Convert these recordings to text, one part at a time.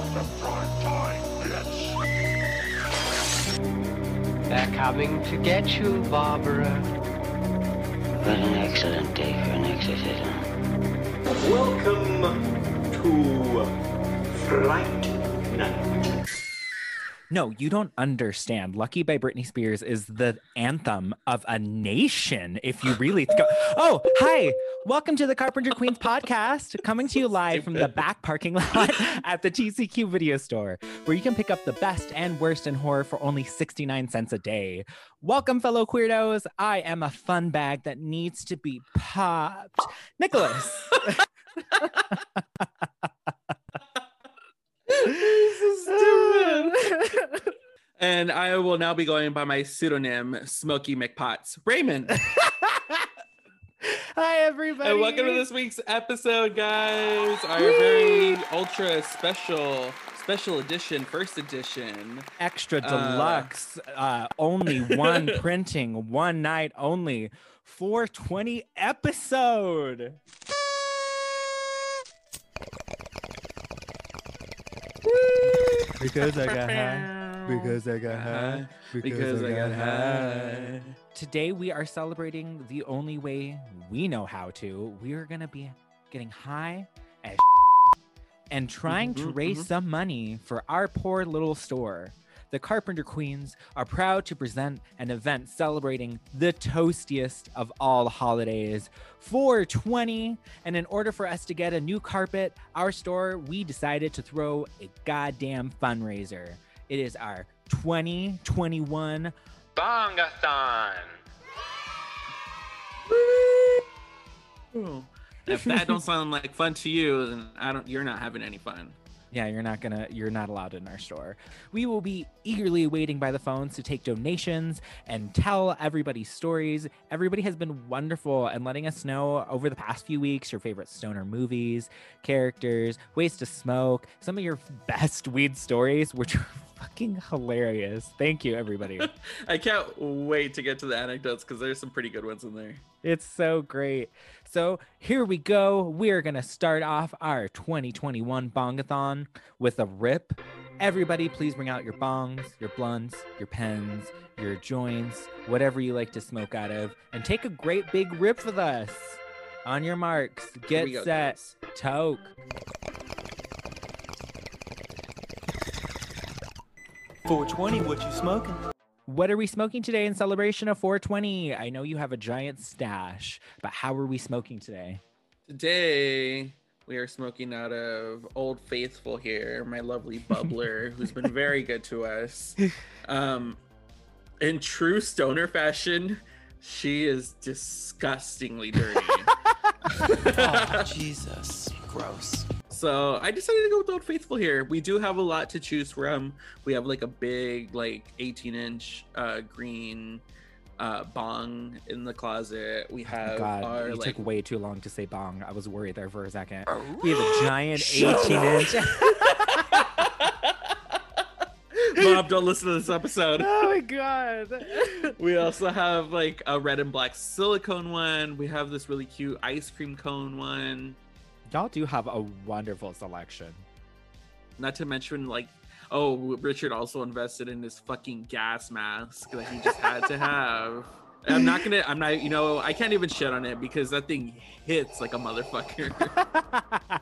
Welcome to prime time, bitch. They're coming to get you, Barbara. What an excellent day for an exorcism. Welcome to Fright Night. No, you don't understand. Lucky by Britney Spears is the anthem of a nation. If you really go, oh, hi, welcome to the Carpenter Queens podcast, coming to you live from the back parking lot at the TCQ Video Store, where you can pick up the best and worst in horror for only 69 cents a day. Welcome, fellow queerdos. I am a fun bag that needs to be popped. Nicholas. This is stupid. And I will now be going by my pseudonym, Smokey McPots. Raymond. Hi, everybody. And welcome to this week's episode, guys. Our very ultra special edition, first edition. Extra deluxe, only one printing, one night only, 420 episode. Because I got high. Because I got high. Because I got high. Today we are celebrating the only way we know how to. We are going to be getting high as and trying to raise some money for our poor little store. The Carpenter Queens are proud to present an event celebrating the toastiest of all holidays, 420. And in order for us to get a new carpet, our store, we decided to throw a goddamn fundraiser. It is our 2021 Bong-a-Thon. If that don't sound like fun to you, then you're not having any fun. Yeah, you're not allowed in our store. We will be eagerly waiting by the phones to take donations and tell everybody's stories. Everybody has been wonderful and letting us know over the past few weeks your favorite stoner movies, characters, ways to smoke, some of your best weed stories, which are fucking hilarious. Thank you, everybody. I can't wait to get to the anecdotes because there's some pretty good ones in there. It's so great. So here we go. We're going to start off our 2021 Bong-a-Thon with a rip. Everybody, please bring out your bongs, your blunts, your pens, your joints, whatever you like to smoke out of, and take a great big rip with us. On your marks, get set, toke. For 420, what you smoking? What are we smoking today in celebration of 420? I know you have a giant stash, but how are we smoking today? Today, we are smoking out of Old Faithful here, my lovely bubbler, who's been very good to us. In true stoner fashion, she is disgustingly dirty. Oh, Jesus. Gross. So I decided to go with Old Faithful here. We do have a lot to choose from. We have like a big, like 18-inch green bong in the closet. We have God, you like... took way too long to say bong. I was worried there for a second. We have a giant 18-inch. Bob, don't listen to this episode. Oh my God. We also have like a red and black silicone one. We have this really cute ice cream cone one. Y'all do have a wonderful selection. Not to mention, like, oh, Richard also invested in this fucking gas mask that he just had to have. And I'm not, you know, I can't even shit on it because that thing hits like a motherfucker.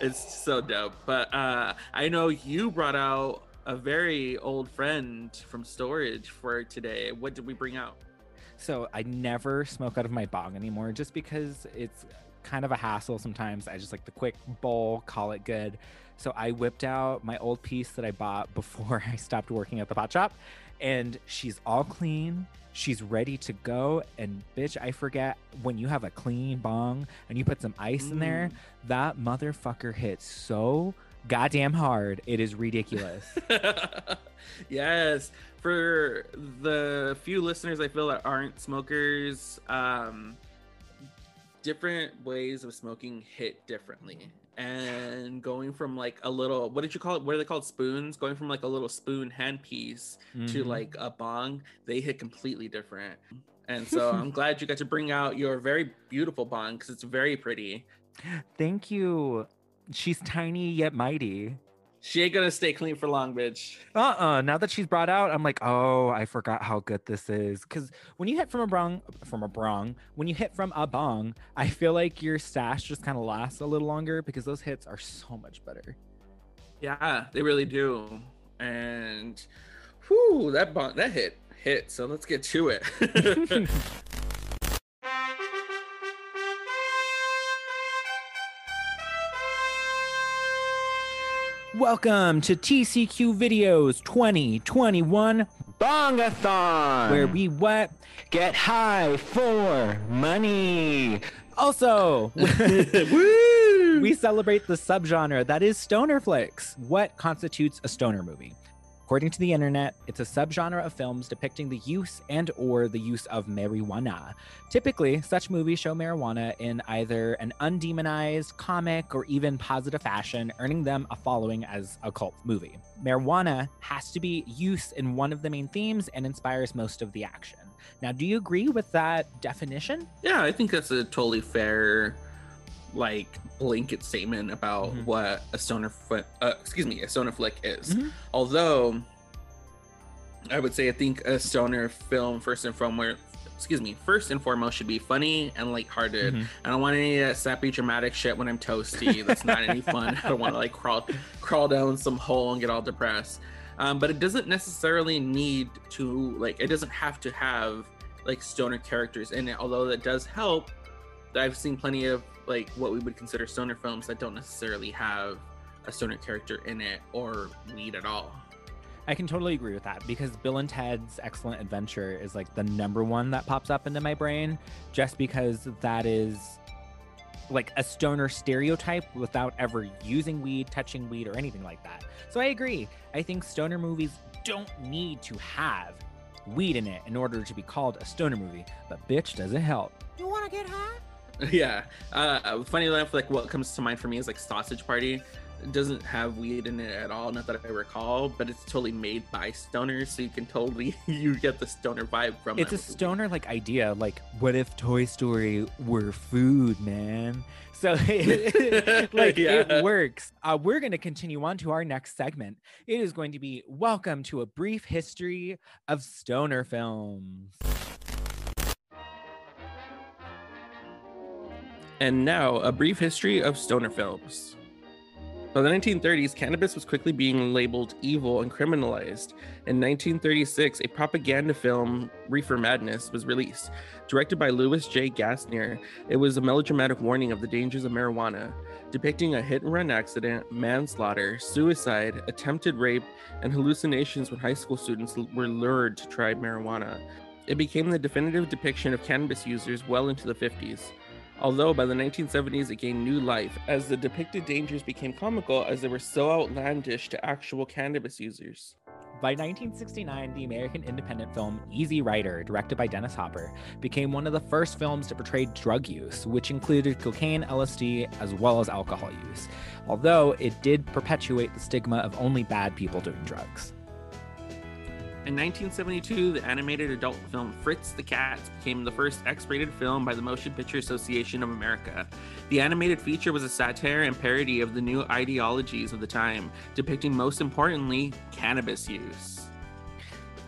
It's so dope. But I know you brought out a very old friend from storage for today. What did we bring out? So I never smoke out of my bong anymore just because it's kind of a hassle sometimes. I just like the quick bowl, call it good. So I whipped out my old piece that I bought before I stopped working at the pot shop, and she's all clean. She's ready to go. And bitch, I forget when you have a clean bong and you put some ice in there, that motherfucker hits so goddamn hard. It is ridiculous. Yes. For the few listeners I feel that aren't smokers, different ways of smoking hit differently, and going from like a little, what did you call it, what are they called, spoons, going from like a little spoon handpiece to like a bong, they hit completely different. And so I'm glad you got to bring out your very beautiful bong because it's very pretty. Thank you. She's tiny yet mighty. She ain't gonna stay clean for long, bitch. Now that she's brought out, I'm like, oh, I forgot how good this is. Because when you hit from a bong, I feel like your stash just kind of lasts a little longer because those hits are so much better. Yeah, they really do. And whoo, that hit. So let's get to it. Welcome to TCQ Videos 2021 Bong-a-Thon, where we get high for money. Also, we celebrate the subgenre that is stoner flicks. What constitutes a stoner movie? According to the internet, it's a subgenre of films depicting the use and or the use of marijuana. Typically, such movies show marijuana in either an undemonized, comic, or even positive fashion, earning them a following as a cult movie. Marijuana has to be used in one of the main themes and inspires most of the action. Now, do you agree with that definition? Yeah, I think that's a totally fair, blanket statement about what a stoner flick is. Mm-hmm. Although I would say I think a stoner film first and foremost should be funny and lighthearted. Mm-hmm. I don't want any of that sappy dramatic shit when I'm toasty. That's not any fun. I don't want to crawl down some hole and get all depressed. But it doesn't necessarily need to it doesn't have to have stoner characters in it. Although that does help. I've seen plenty of what we would consider stoner films that don't necessarily have a stoner character in it or lead at all. I can totally agree with that because Bill and Ted's Excellent Adventure is the number one that pops up into my brain just because that is a stoner stereotype without ever using weed, touching weed, or anything like that. So I agree. I think stoner movies don't need to have weed in it in order to be called a stoner movie, but bitch, does it help. You want to get high? Yeah. Funny enough, what comes to mind for me is Sausage Party. It doesn't have weed in it at all, not that I recall, but it's totally made by stoners, so you can totally get the stoner vibe from it. It's a stoner idea. What if Toy Story were food, man? So it works. We're going to continue on to our next segment. It is going to be Welcome to a Brief History of Stoner Films. And now, a brief history of stoner films. By the 1930s, cannabis was quickly being labeled evil and criminalized. In 1936, a propaganda film, Reefer Madness, was released. Directed by Louis J. Gasnier, it was a melodramatic warning of the dangers of marijuana, depicting a hit-and-run accident, manslaughter, suicide, attempted rape, and hallucinations when high school students were lured to try marijuana. It became the definitive depiction of cannabis users well into the 50s. Although by the 1970s, it gained new life as the depicted dangers became comical as they were so outlandish to actual cannabis users. By 1969, the American independent film Easy Rider, directed by Dennis Hopper, became one of the first films to portray drug use, which included cocaine, LSD, as well as alcohol use, although it did perpetuate the stigma of only bad people doing drugs. In 1972, the animated adult film Fritz the Cat became the first X-rated film by the Motion Picture Association of America. The animated feature was a satire and parody of the new ideologies of the time, depicting most importantly, cannabis use.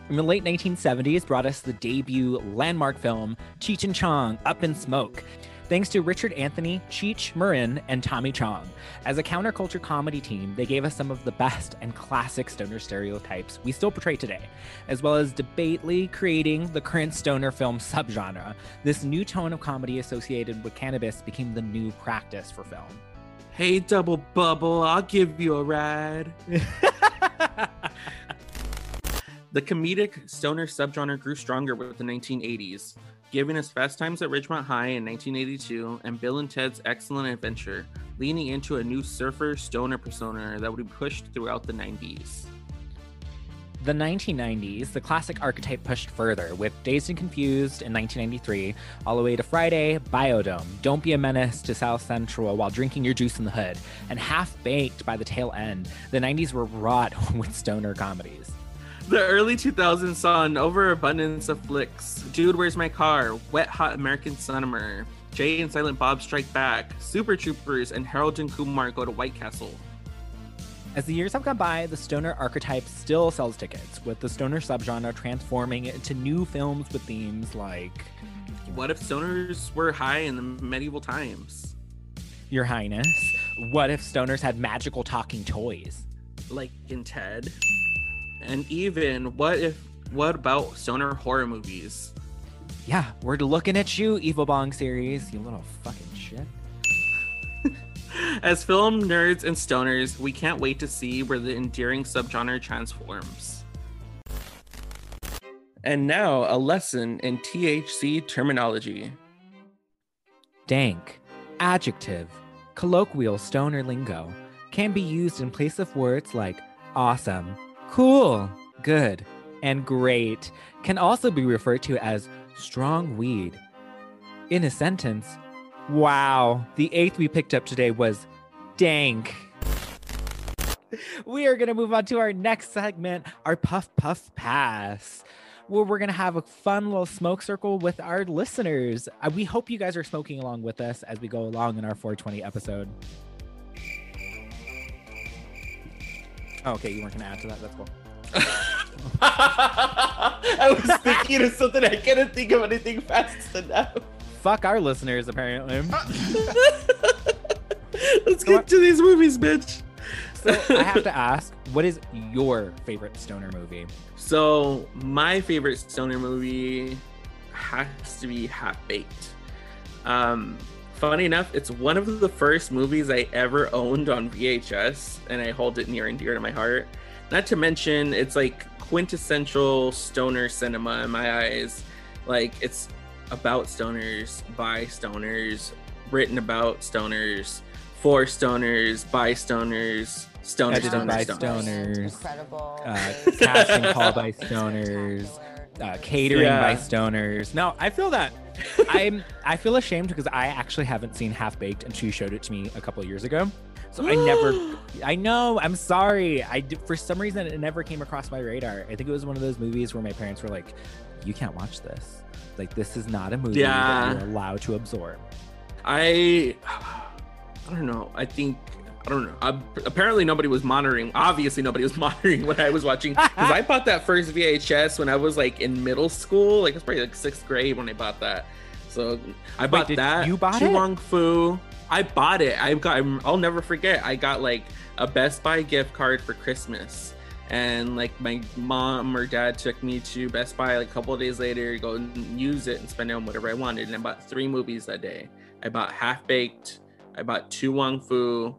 In the late 1970s brought us the debut landmark film Cheech and Chong, Up in Smoke. Thanks to Richard Anthony, Cheech Marin, and Tommy Chong. As a counterculture comedy team, they gave us some of the best and classic stoner stereotypes we still portray today, as well as debatedly creating the current stoner film subgenre. This new tone of comedy associated with cannabis became the new practice for film. Hey, Double Bubble, I'll give you a ride. The comedic stoner subgenre grew stronger with the 1980s. Giving us Fast Times at Ridgemont High in 1982 and Bill and Ted's Excellent Adventure, leaning into a new surfer stoner persona that would be pushed throughout the 90s. The 1990s, the classic archetype pushed further with Dazed and Confused in 1993, all the way to Friday, Biodome, Don't Be a Menace to South Central While Drinking Your Juice in the Hood, and Half-Baked by the tail end. The 90s were wrought with stoner comedies. The early 2000s saw an overabundance of flicks. Dude, Where's My Car? Wet Hot American Summer, Jay and Silent Bob Strike Back, Super Troopers, and Harold and Kumar Go to White Castle. As the years have gone by, the stoner archetype still sells tickets, with the stoner subgenre transforming into new films with themes like... What if stoners were high in the medieval times? Your Highness. What if stoners had magical talking toys? Like in Ted. And even, what about stoner horror movies? Yeah, we're looking at you, Evil Bong series, you little fucking shit. As film nerds and stoners, we can't wait to see where the endearing subgenre transforms. And now, a lesson in THC terminology. Dank, adjective, colloquial stoner lingo, can be used in place of words like awesome, cool, good, and great. Can also be referred to as strong weed. In a sentence, wow, the eighth we picked up today was dank. We are going to move on to our next segment, our Puff Puff Pass, where we're going to have a fun little smoke circle with our listeners. We hope you guys are smoking along with us as we go along in our 420 episode. Oh, okay, you weren't going to add to that. That's cool. I was thinking of something. I couldn't think of anything fast enough. Fuck our listeners, apparently. Let's get to these movies, bitch. So I have to ask, what is your favorite stoner movie? So my favorite stoner movie has to be Half-Baked. Funny enough, it's one of the first movies I ever owned on VHS, and I hold it near and dear to my heart. Not to mention, it's like quintessential stoner cinema in my eyes. Like, it's about stoners, by stoners, written about stoners, for stoners, by stoners, stoners. Incredible. Casting call by stoners, catering by stoners. No, I feel that. I feel ashamed because I actually haven't seen Half-Baked until you showed it to me a couple of years ago. So I know, I'm sorry. For some reason, it never came across my radar. I think it was one of those movies where my parents were like, you can't watch this. Like, this is not a movie that you're allowed to absorb. I don't know. Apparently nobody was monitoring. Obviously nobody was monitoring what I was watching. Because I bought that first VHS when I was like in middle school. Like, it's probably like sixth grade when I bought that. So I bought that. You bought it? Wong Fu. I bought it. I'll never forget. I got like a Best Buy gift card for Christmas. And like my mom or dad took me to Best Buy like a couple of days later, go and use it and spend it on whatever I wanted. And I bought 3 movies that day. I bought Half-Baked. I bought 2 Wong Fu.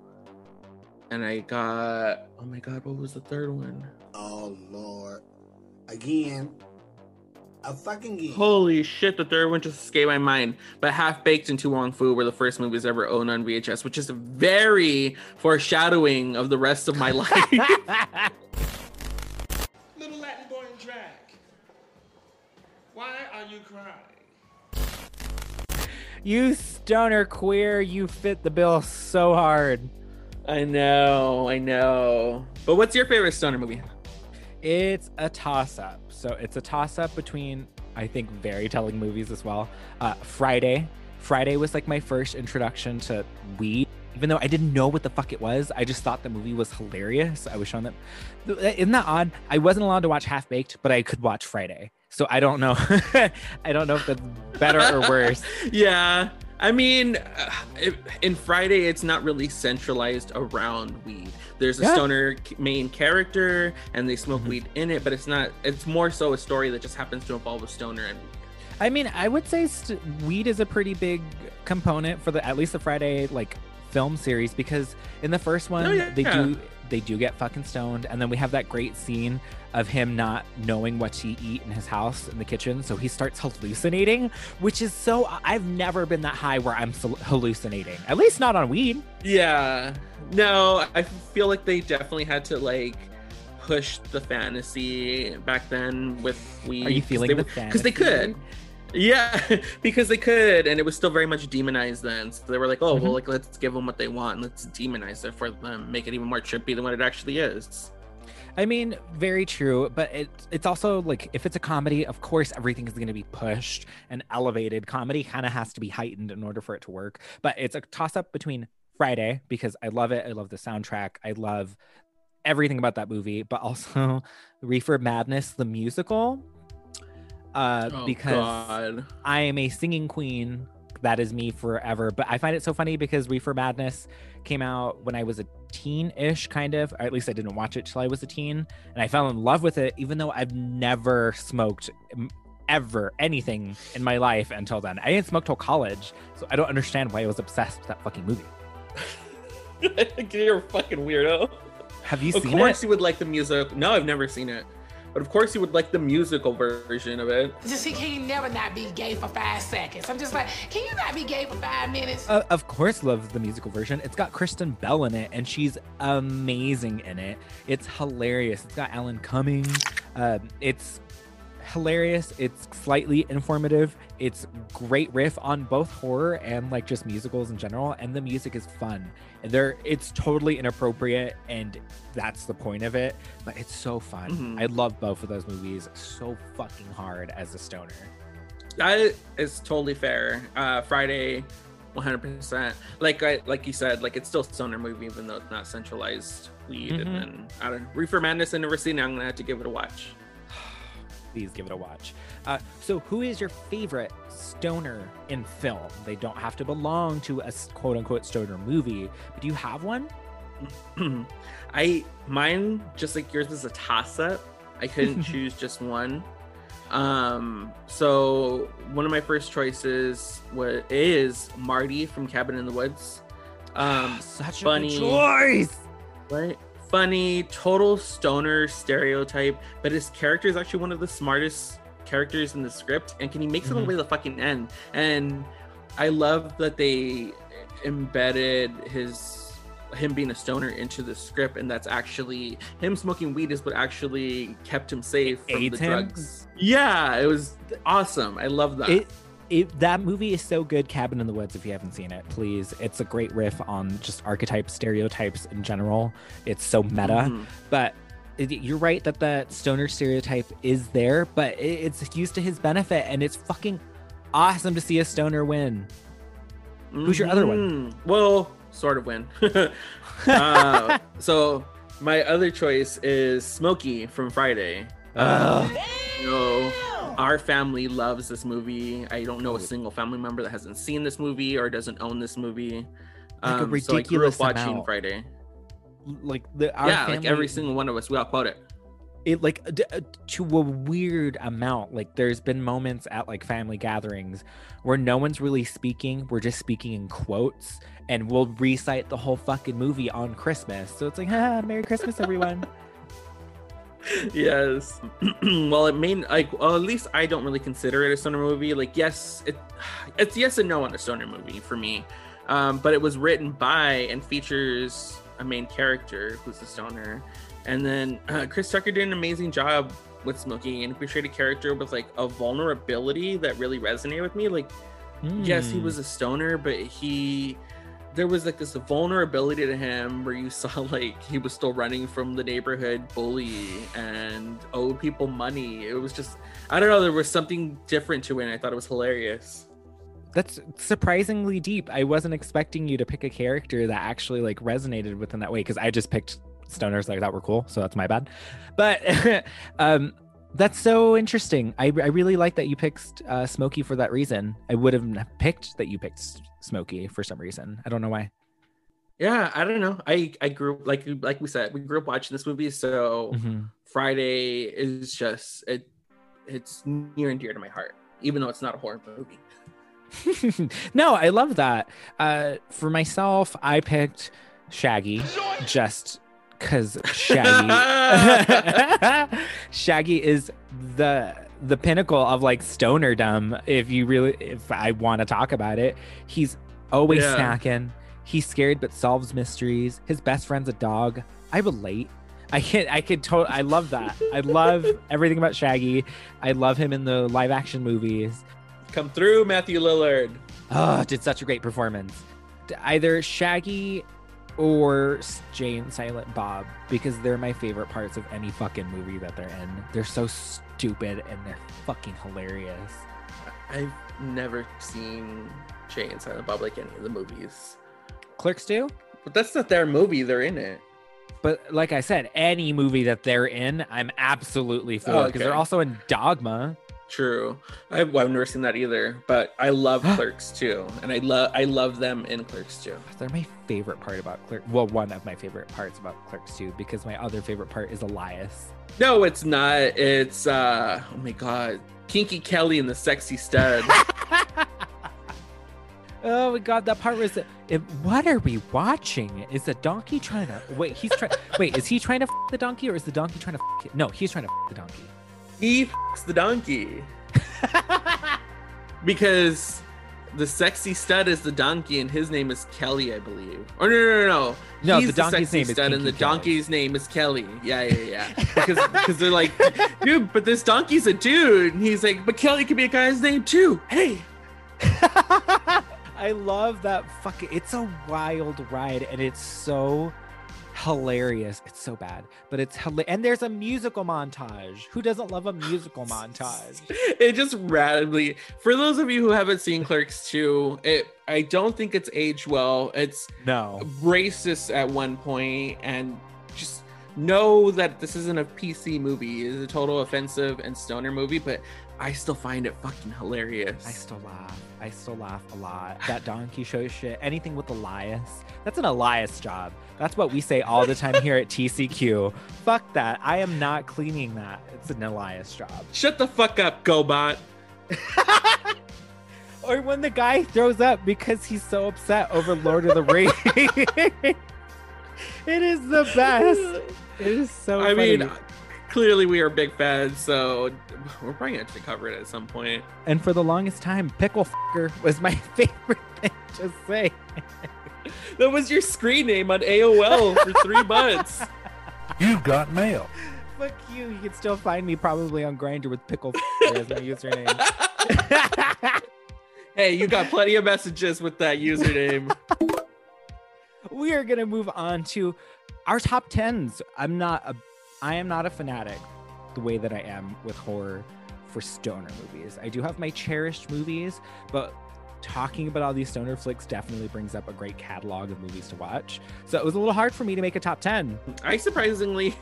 And I got, oh my God, what was the third one? Oh Lord. Holy shit, the third one just escaped my mind. But Half-Baked and 2 Wong Fu were the first movies ever owned on VHS, which is a very foreshadowing of the rest of my life. Little Latin boy in drag, why are you crying? You stoner queer, you fit the bill so hard. I know. But what's your favorite stoner movie? It's a toss-up. So it's a toss-up between, I think, very telling movies as well. Friday. Friday was like my first introduction to weed. Even though I didn't know what the fuck it was, I just thought the movie was hilarious. I was shown that. Isn't that odd? I wasn't allowed to watch Half-Baked, but I could watch Friday. So I don't know. I don't know if that's better or worse. Yeah. I mean, in Friday, it's not really centralized around weed. There's a stoner main character, and they smoke weed in it, but it's not. It's more so a story that just happens to involve a stoner and weed. I mean, I would say weed is a pretty big component for at least the Friday like film series, because in the first one, they do get fucking stoned, and then we have that great scene of him not knowing what to eat in his house in the kitchen, so he starts hallucinating, which is so, I've never been that high where I'm hallucinating, at least not on weed. Yeah, no, I feel like they definitely had to like push the fantasy back then with weed. Are you feeling the fantasy? Because they could. Yeah, because they could, and it was still very much demonized then. So they were like, oh, well, like, let's give them what they want, and let's demonize it for them, make it even more trippy than what it actually is. I mean, very true, but it's also like, if it's a comedy, of course everything is going to be pushed and elevated. Comedy kind of has to be heightened in order for it to work. But it's a toss-up between Friday, because I love it. I love the soundtrack. I love everything about that movie, but also Reefer Madness, the musical. Because God. I am a singing queen. That is me forever. But I find it so funny because Reefer Madness came out when I was a teen-ish, kind of. Or at least I didn't watch it till I was a teen. And I fell in love with it, even though I've never smoked ever anything in my life until then. I didn't smoke till college, so I don't understand why I was obsessed with that fucking movie. You're a fucking weirdo. Have you seen it? Of course you would like the music. No, I've never seen it. But of course you would like the musical version of it. Just, can you never not be gay for 5 seconds? I'm just like, can you not be gay for 5 minutes? Of course love the musical version. It's got Kristen Bell in it, and she's amazing in it. It's hilarious. It's got Alan Cumming. It's hilarious. It's slightly informative. It's great riff on both horror and like just musicals in general. And the music is fun. It's totally inappropriate, and that's the point of it. But it's so fun. Mm-hmm. I love both of those movies so fucking hard as a stoner. That is totally fair. Friday, 100%. Like you said, like it's still a stoner movie even though it's not centralized weed. Mm-hmm. And then I don't know. Reefer Madness and never seen it. I'm gonna have to give it a watch. Please give it a watch. So who is your favorite stoner in film? They don't have to belong to a quote-unquote stoner movie, but do you have one? Mine, just like yours, was a toss-up. I couldn't choose just one. So one of my first choices is Marty from Cabin in the Woods. Such funny, a good choice! What? Funny, total stoner stereotype, but his character is actually one of the smartest characters in the script, and he makes it all the way to the fucking end. And I love that they embedded him being a stoner into the script, and that's actually him smoking weed is what actually kept him safe from the drugs. Yeah, it was awesome. I love that. That movie is so good. Cabin in the Woods, if you haven't seen it, please. It's a great riff on just archetypes, stereotypes in general. It's so meta. Mm-hmm. But you're right that the stoner stereotype is there, but it's used to his benefit, and it's fucking awesome to see a stoner win. Mm-hmm. Who's your other one? Well, sort of win. So my other choice is Smokey from Friday. Our family loves this movie. I don't know a single family member that hasn't seen this movie or doesn't own this movie. Like a ridiculous so I grew up watching amount. Friday. Like family, like every single one of us, we all quote it. It like to a weird amount. Like there's been moments at like family gatherings where no one's really speaking. We're just speaking in quotes, and we'll recite the whole fucking movie on Christmas. So it's like, Merry Christmas, everyone. Yes. Well, it may at least I don't really consider it a stoner movie. Like, yes, it's yes and no on a stoner movie for me. But it was written by and features a main character who's a stoner, and then Chris Tucker did an amazing job with Smokey and portrayed a character with like a vulnerability that really resonated with me. Like, yes, he was a stoner, but there was like this vulnerability to him where you saw like he was still running from the neighborhood bully and owed people money. It was just, I don't know, there was something different to it, and I thought it was hilarious. That's surprisingly deep. I wasn't expecting you to pick a character that actually like resonated with him that way, because I just picked stoners like that were cool, so that's my bad. But that's so interesting. I really like that you picked Smokey for that reason. I would have picked that you picked Smokey for some reason. I don't know why. Yeah, I don't know. I grew up, like we said, we grew up watching this movie, so Friday is just it's near and dear to my heart, even though it's not a horror movie. No, I love that. For myself, I picked Shaggy just because Shaggy is the pinnacle of like stonerdom. If I want to talk about it, he's always snacking. He's scared but solves mysteries. His best friend's a dog. I relate. I love that. I love everything about Shaggy. I love him in the live action movies. Come through, Matthew Lillard. Oh, did such a great performance. Either Shaggy or Jay and Silent Bob, because they're my favorite parts of any fucking movie that they're in. They're so stupid and they're fucking hilarious. I've never seen Jay and Silent Bob like any of the movies. Clerks do? But that's not their movie. They're in it. But like I said, any movie that they're in, I'm absolutely for, because they're also in Dogma. True. I've never seen that either, but I love Clerks too, and I love them in Clerks too. They're my favorite part about Clerks. Well, one of my favorite parts about Clerks too, because my other favorite part is Elias. No, it's not. It's oh my god, Kinky Kelly and the Sexy Stud. Oh my god, that part was. What are we watching? Is the donkey trying to wait? He's trying. Wait, is he trying to the donkey, or is the donkey trying to? It? No, he's trying to the donkey. He f***s the donkey because the Sexy Stud is the donkey, and his name is Kelly, I believe. Or no. He's the donkey's name is Stud, and the donkey's name is Kelly. Yeah. Because they're like, dude, but this donkey's a dude, and he's like, but Kelly could be a guy's name too. Hey. I love that fucking. It's a wild ride, and it's so hilarious. It's so bad, but it's hilarious. And there's a musical montage. Who doesn't love a musical montage? It just randomly. For those of you who haven't seen Clerks 2, I don't think it's aged well. It's racist at one point, and just know that this isn't a PC movie. It's a total offensive and stoner movie, but I still find it fucking hilarious. I still laugh a lot. That donkey show shit, anything with Elias. That's an Elias job. That's what we say all the time here at TCQ. Fuck that. I am not cleaning that. It's an Elias job. Shut the fuck up, GoBot. Or when the guy throws up because he's so upset over Lord of the Rings. It is the best. It is so funny. I mean, clearly we are big fans, so we're probably going to cover it at some point. And for the longest time, pickle fucker was my favorite thing to say. That was your screen name on AOL for 3 months. You got mail. Fuck you. You can still find me probably on Grindr with pickle fucker as my username. Hey, you got plenty of messages with that username. We are going to move on to our top 10s. I am not a fanatic the way that I am with horror for stoner movies. I do have my cherished movies, but talking about all these stoner flicks definitely brings up a great catalog of movies to watch. So it was a little hard for me to make a top 10. I didn't think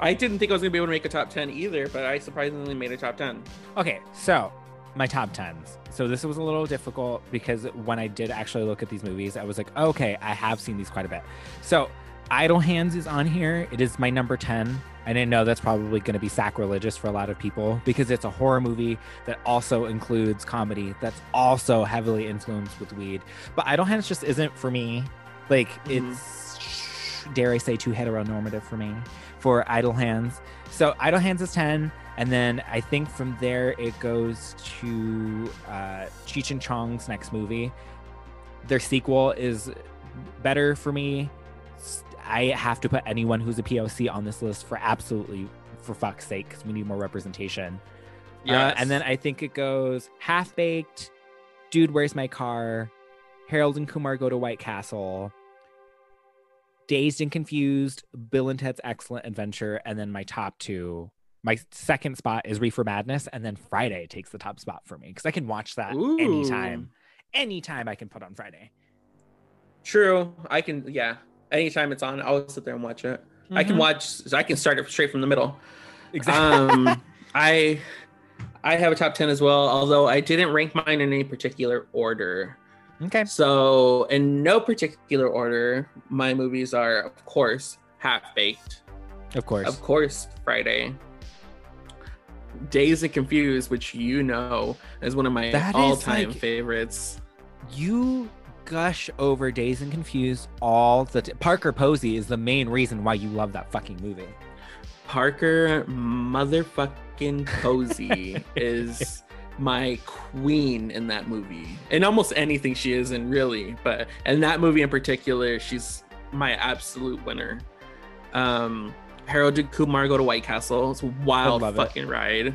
I was going to be able to make a top 10 either, but I surprisingly made a top 10. Okay, so my top 10s. So this was a little difficult because when I did actually look at these movies, I was like, okay, I have seen these quite a bit. So Idle Hands is on here. It is my number 10. I didn't know that's probably going to be sacrilegious for a lot of people because it's a horror movie that also includes comedy that's also heavily influenced with weed. But Idle Hands just isn't for me. Like, it's, dare I say, too heteronormative for me for Idle Hands. So Idle Hands is 10. And then I think from there it goes to Cheech and Chong's next movie. Their sequel is better for me. I have to put anyone who's a POC on this list for absolutely, for fuck's sake, because we need more representation. Yes. And then I think it goes Half-Baked, Dude Where's My Car, Harold and Kumar Go to White Castle, Dazed and Confused, Bill and Ted's Excellent Adventure, and then my top 2. My second spot is Reefer Madness, and then Friday takes the top spot for me because I can watch that anytime. Anytime I can put on Friday. True. I can, yeah. Anytime it's on, I'll sit there and watch it. Mm-hmm. I can start it straight from the middle. Exactly. I have a top 10 as well, although I didn't rank mine in any particular order. Okay. So in no particular order, my movies are, of course, Half-Baked. Of course, Friday. Dazed and Confused, which you know is one of my all-time favorites. You gush over Dazed and Confused all the time. Parker Posey is the main reason why you love that fucking movie. Parker motherfucking Posey is my queen in that movie. In almost anything she is in, really. But in that movie in particular, she's my absolute winner. Harold and Kumar Go to White Castle. It's a wild fucking ride.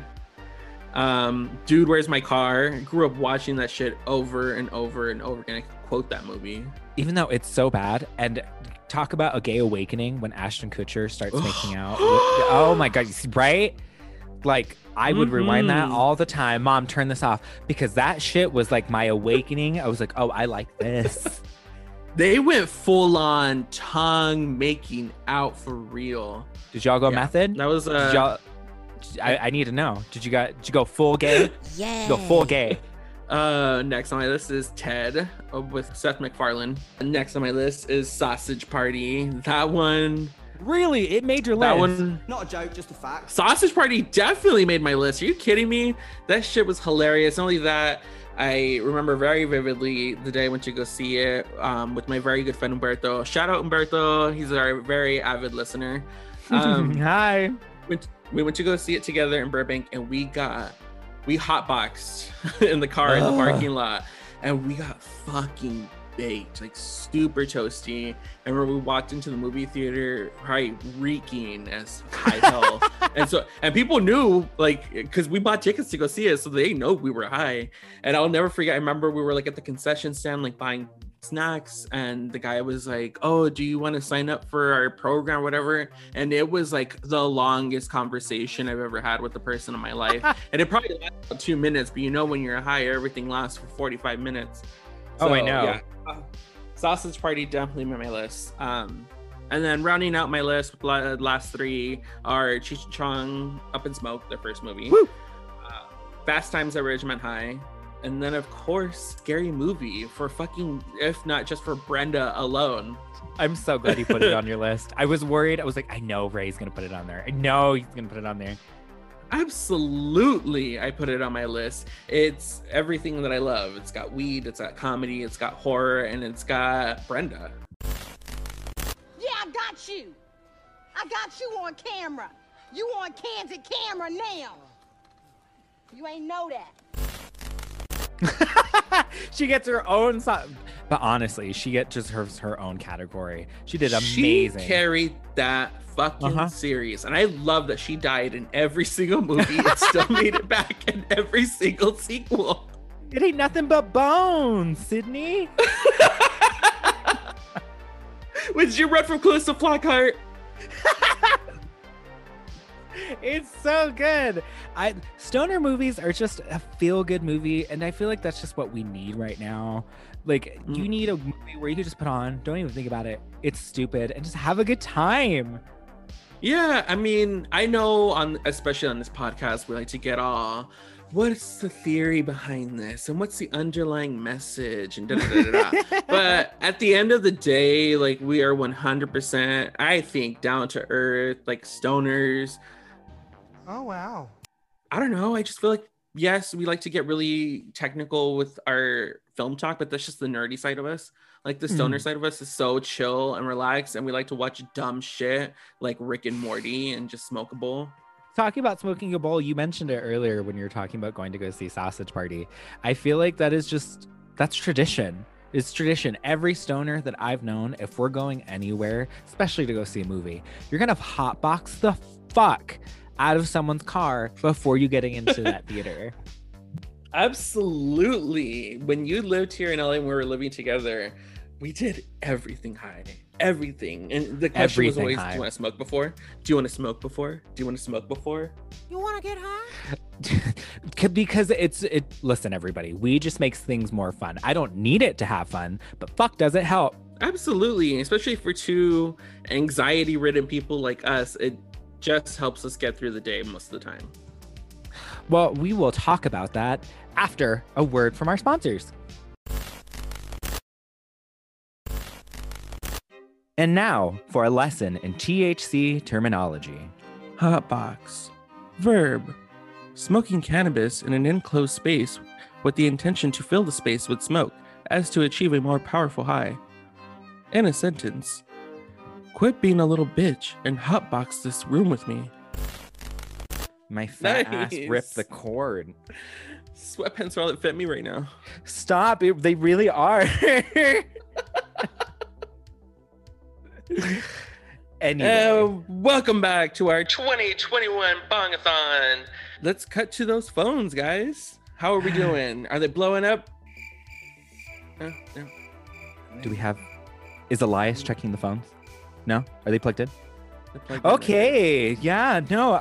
Dude, Where's My Car? Grew up watching that shit over and over and over again. I quote that movie. Even though it's so bad. And talk about a gay awakening when Ashton Kutcher starts making out. Oh my God. Right? Like, I would rewind that all the time. Mom, turn this off. Because that shit was like my awakening. I was like, oh, I like this. They went full on tongue making out for real. Did y'all go method? That was I need to know. Did you go full gay? Yeah. Go full gay. Next on my list is Ted with Seth MacFarlane. Next on my list is Sausage Party. That one. Really? It made your list? That one. Not a joke, just a fact. Sausage Party definitely made my list. Are you kidding me? That shit was hilarious. Not only that, I remember very vividly the day I went to go see it with my very good friend Umberto. Shout out Umberto. He's our very avid listener. Hi. We went to go see it together in Burbank, and we hotboxed in the car in the parking lot, and we got fucking baked, like super toasty. I remember we walked into the movie theater probably reeking as high hell, and people knew, like, because we bought tickets to go see it, so they know we were high. And I'll never forget, I remember we were like at the concession stand, like buying snacks, and the guy was like, oh, do you want to sign up for our program, whatever? And it was like the longest conversation I've ever had with the person in my life, and it probably lasted about 2 minutes, but you know, when you're high, everything lasts for 45 minutes. So, I know. Yeah. Sausage Party definitely made my list. And then rounding out my list with the last three are Cheech and Chong, Up in Smoke, their first movie. Woo! Fast Times at Ridgemont High. And then, of course, Scary Movie for fucking, if not just for Brenda alone. I'm so glad you put it on your list. I was worried. I was like, I know Ray's going to put it on there. I know he's going to put it on there. Absolutely, I put it on my list. It's everything that I love. It's got weed, it's got comedy, it's got horror, and it's got Brenda. Yeah, I got you. I got you on camera. You on Kansas camera now. You ain't know that. She gets her own song. But honestly, she just her own category. She did amazing. She carried that fucking series. And I love that she died in every single movie and still made it back in every single sequel. It ain't nothing but bones, Sydney. Which you read from Calista Flockhart. It's so good. Stoner movies are just a feel-good movie, and I feel like that's just what we need right now. Like, you need a movie where you can just put on, don't even think about it, it's stupid, and just have a good time. Yeah, I mean, I know, especially on this podcast, we like to get all, what's the theory behind this? And what's the underlying message? And da-da-da-da-da. But at the end of the day, like, we are 100%, I think, down to earth, like, stoners. Oh, wow. I don't know. I just feel like, yes, we like to get really technical with our film talk, but that's just the nerdy side of us. Like, the stoner side of us is so chill and relaxed, and we like to watch dumb shit like Rick and Morty and just smoke a bowl. Talking about smoking a bowl, you mentioned it earlier when you were talking about going to go see Sausage Party. I feel like that's tradition. It's tradition. Every stoner that I've known, if we're going anywhere, especially to go see a movie, you're going to hotbox the fuck out of someone's car before you getting into that theater. Absolutely. When you lived here in LA and we were living together, we did everything high. Everything. And the question was always, do you want to smoke before? Do you want to smoke before? Do you want to smoke before? You want to get high? Because listen, everybody, weed just makes things more fun. I don't need it to have fun, but fuck, does it help? Absolutely. Especially for two anxiety-ridden people like us, it just helps us get through the day most of the time. Well, we will talk about that after a word from our sponsors. And now for a lesson in THC terminology. Hotbox. Verb. Smoking cannabis in an enclosed space with the intention to fill the space with smoke as to achieve a more powerful high. In a sentence. Quit being a little bitch and hotbox this room with me. My fat ass ripped the cord. Sweatpants are all that fit me right now. Stop. They really are. Anyway. Welcome back to our 2021 Bong-a-Thon. Let's cut to those phones, guys. How are we doing? Are they blowing up? No. Is Elias checking the phones? No? Are they plugged in? Okay. Yeah. No.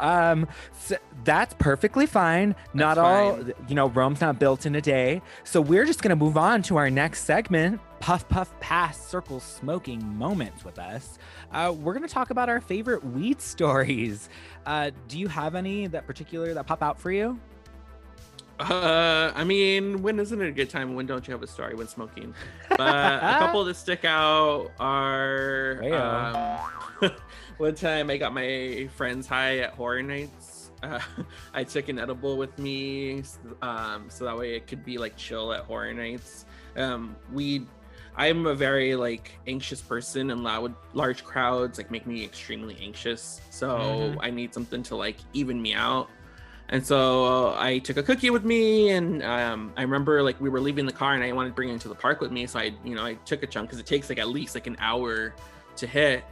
So that's perfectly fine. Not all. You know, Rome's not built in a day. So we're just gonna move on to our next segment. Puff puff past circle smoking moments with us. We're gonna talk about our favorite weed stories. Do you have any that particular that pop out for you? I mean, when isn't it a good time? When don't you have a story when smoking? But a couple that stick out are one time I got my friends high at horror nights. I took an edible with me so that way it could be like chill at horror nights. I'm a very like anxious person, and large crowds like make me extremely anxious, so I need something to like even me out. And so I took a cookie with me, and I remember like we were leaving the car and I wanted to bring it into the park with me. So I took a chunk because it takes like at least like an hour to hit.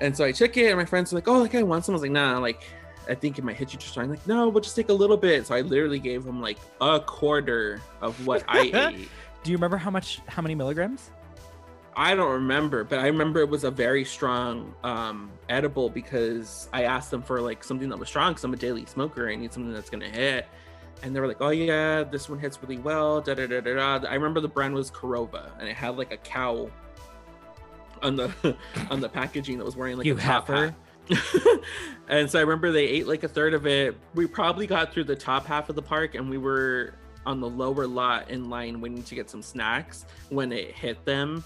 And so I took it and my friends were like, oh, like I want some. I was like, nah, like I think it might hit you just fine. Like, no, we'll just take a little bit. So I literally gave them like a quarter of what I ate. Do you remember how many milligrams? I don't remember, but I remember it was a very strong edible because I asked them for like something that was strong because I'm a daily smoker. I need something that's going to hit. And they were like, oh yeah, this one hits really well. Da, da, da, da, da. I remember the brand was Corova, and it had like a cow on the packaging that was wearing like a top hat. And so I remember they ate like a third of it. We probably got through the top half of the park, and we were on the lower lot in line waiting to get some snacks when it hit them.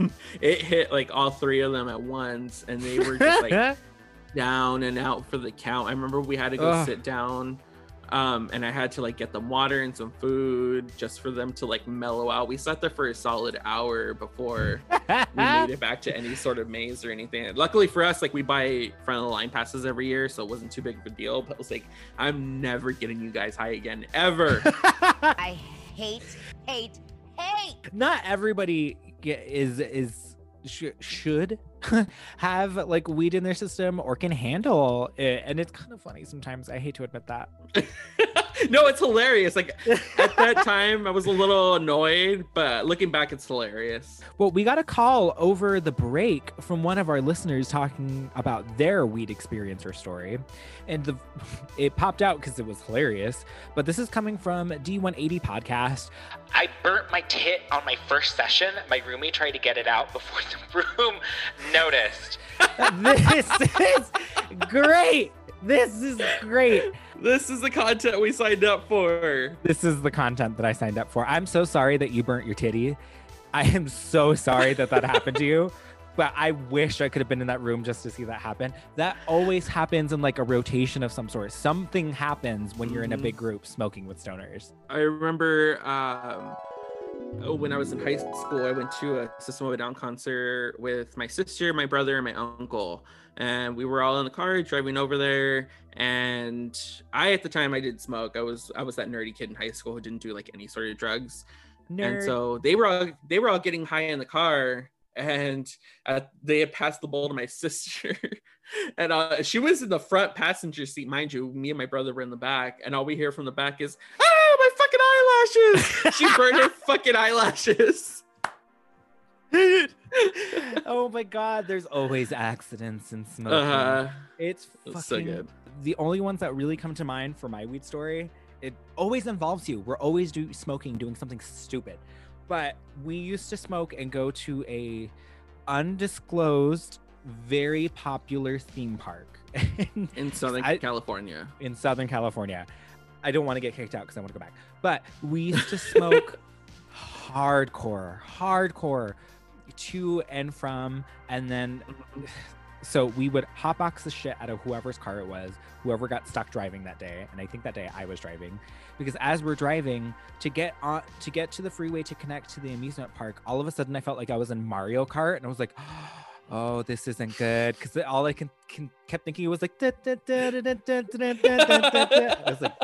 And it hit like all three of them at once, and they were just like down and out for the count. I remember we had to go sit down, and I had to like get them water and some food just for them to like mellow out. We sat there for a solid hour before we made it back to any sort of maze or anything. And luckily for us, like we buy front of the line passes every year, so it wasn't too big of a deal. But it was like, I'm never getting you guys high again, ever. I hate. Not everybody should have like weed in their system or can handle it, and it's kind of funny sometimes. I hate to admit that. No, it's hilarious. Like at that time I was a little annoyed, but looking back it's hilarious. Well, we got a call over the break from one of our listeners talking about their weed experience or story, and it popped out because it was hilarious. But this is coming from D180 Podcast. I burnt my tit on my first session. My roommate tried to get it out before the room noticed. This is great. This is great. This is the content we signed up for. This is the content that I signed up for. I'm so sorry that you burnt your titty. I am so sorry that happened to you. But I wish I could have been in that room just to see that happen. That always happens in like a rotation of some sort. Something happens when you're in a big group smoking with stoners. I remember when I was in high school, I went to a System of a Down concert with my sister, my brother, and my uncle. And we were all in the car driving over there. And at the time, I didn't smoke. I was that nerdy kid in high school who didn't do like any sort of drugs. Nerd. And so they were all getting high in the car. And they had passed the bowl to my sister. And she was in the front passenger seat, mind you. Me and my brother were in the back. And all we hear from the back is, oh, my fucking eyelashes. She burned her fucking eyelashes. Oh my God, there's always accidents in smoking. It's fucking so good. The only ones that really come to mind for my weed story, it always involves you. We're always doing something stupid. But we used to smoke and go to a undisclosed, very popular theme park. In Southern California. In Southern California. I don't want to get kicked out because I want to go back. But we used to smoke hardcore to and from, and then so we would hotbox the shit out of whoever's car it was, whoever got stuck driving that day. And I think that day I was driving, because as we're driving to get to the freeway to connect to the amusement park, all of a sudden I felt like I was in Mario Kart, and I was like, oh, this isn't good, because all I kept thinking was like, I was like,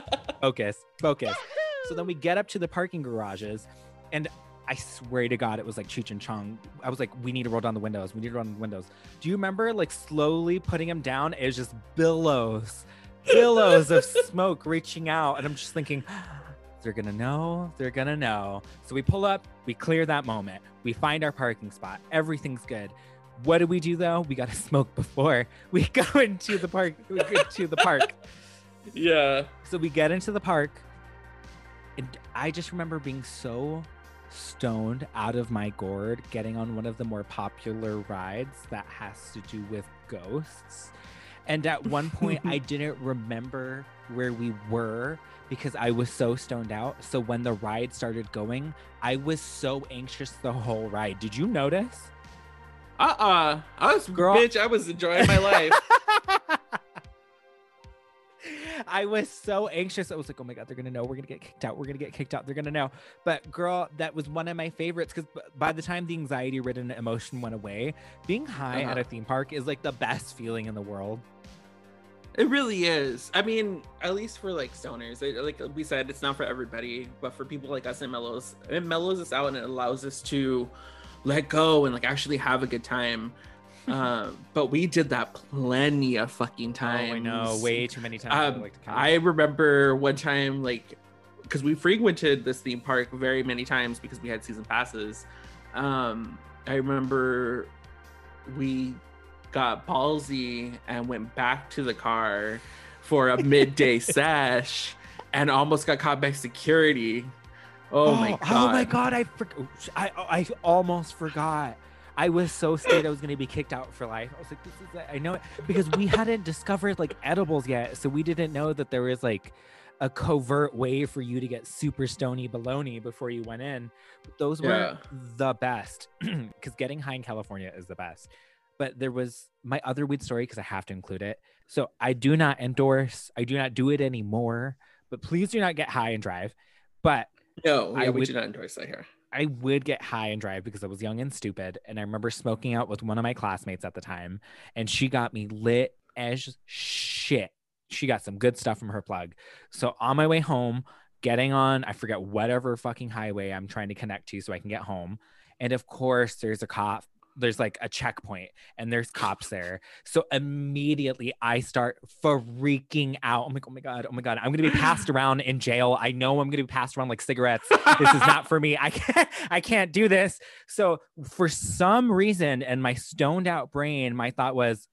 focus. So then we get up to the parking garages, and I swear to God, it was like Cheech and Chong. I was like, we need to roll down the windows. Do you remember like slowly putting them down? It was just billows of smoke reaching out. And I'm just thinking, they're going to know. So we pull up, we clear that moment. We find our parking spot. Everything's good. What do we do though? We gotta smoke before we go into the park. We go to the park. Yeah. So we get into the park, and I just remember being so stoned out of my gourd, getting on one of the more popular rides that has to do with ghosts. And at one point, I didn't remember where we were because I was so stoned out. So when the ride started going, I was so anxious the whole ride. Did you notice? I was enjoying my life. I was so anxious. I was like, oh my God, they're going to know. We're going to get kicked out. We're going to get kicked out. They're going to know. But girl, that was one of my favorites because by the time the anxiety ridden emotion went away, being high at a theme park is like the best feeling in the world. It really is. I mean, at least for like stoners, like we said, it's not for everybody, but for people like us, it mellows us out and it allows us to let go and like actually have a good time. But we did that plenty of fucking times. Oh, I know, way too many times. I remember one time, like, because we frequented this theme park very many times because we had season passes. I remember we got ballsy and went back to the car for a midday sesh and almost got caught by security. Oh my God. Oh my God, I almost forgot. I was so scared I was going to be kicked out for life. I was like, this is it. I know it. Because we hadn't discovered like edibles yet. So we didn't know that there was like a covert way for you to get super stony baloney before you went in. But those were the best because getting high in California is the best. But there was my other weed story because I have to include it. So I do not endorse. I do not do it anymore. But please do not get high and drive. But no, we do not endorse that here. I would get high and drive because I was young and stupid. And I remember smoking out with one of my classmates at the time. And she got me lit as shit. She got some good stuff from her plug. So on my way home, getting on, I forget whatever fucking highway I'm trying to connect to so I can get home. And of course, there's a cop. There's like a checkpoint and there's cops there. So immediately I start freaking out. I'm like, oh my God, oh my God. I'm going to be passed around in jail. I know I'm going to be passed around like cigarettes. This is not for me. I can't do this. So for some reason in my stoned out brain, my thought was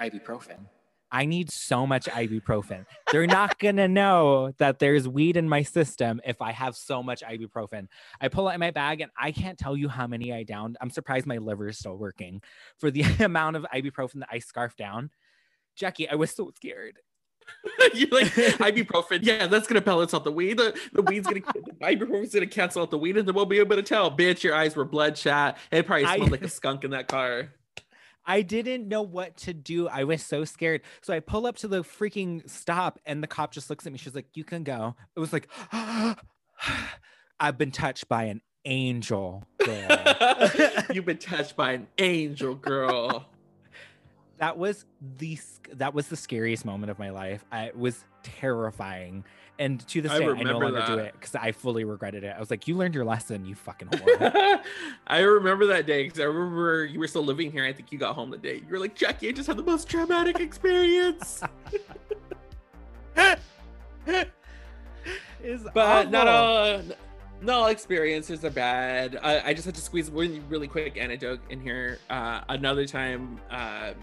ibuprofen. I need so much ibuprofen. They're not going to know that there's weed in my system if I have so much ibuprofen. I pull out my bag and I can't tell you how many I downed. I'm surprised my liver is still working for the amount of ibuprofen that I scarfed down. Jackie, I was so scared. You're like, ibuprofen. Yeah, that's going to balance out the weed. The weed's going to, ibuprofen's going to cancel out the weed and then we'll be able to tell. Bitch, your eyes were bloodshot. It probably smelled like a skunk in that car. I didn't know what to do. I was so scared. So I pull up to the freaking stop and the cop just looks at me. She's like, you can go. It was like, I've been touched by an angel, girl. You've been touched by an angel, girl. That was the scariest moment of my life. It was terrifying. And to this day, I no longer do it because I fully regretted it. I was like, you learned your lesson, you fucking whore. I remember that day because I remember you were still living here. I think you got home the day. You were like, Jackie, I just had the most traumatic experience. But not all experiences are bad. I just had to squeeze one really quick anecdote in here. Another time, I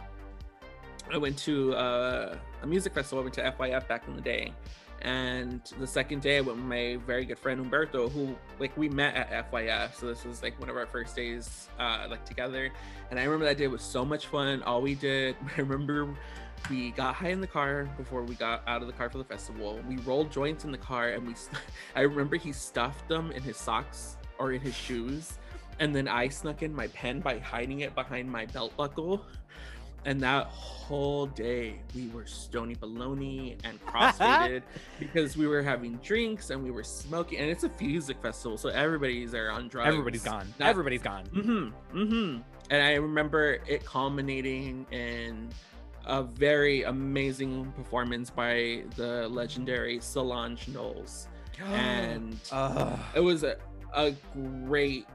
went to a music festival. I went to FYF back in the day. And the second day I went with my very good friend Umberto, who like we met at FYF. So this was like one of our first days like together. And I remember that day was so much fun. All we did, I remember we got high in the car before we got out of the car for the festival. We rolled joints in the car and I remember he stuffed them in his socks or in his shoes. And then I snuck in my pen by hiding it behind my belt buckle. And that whole day, we were stony baloney and crossfaded because we were having drinks and we were smoking. And it's a music festival, so everybody's there on drugs. Everybody's gone. Everybody's gone. Mm-hmm. Mm-hmm. And I remember it culminating in a very amazing performance by the legendary Solange Knowles. And it was a great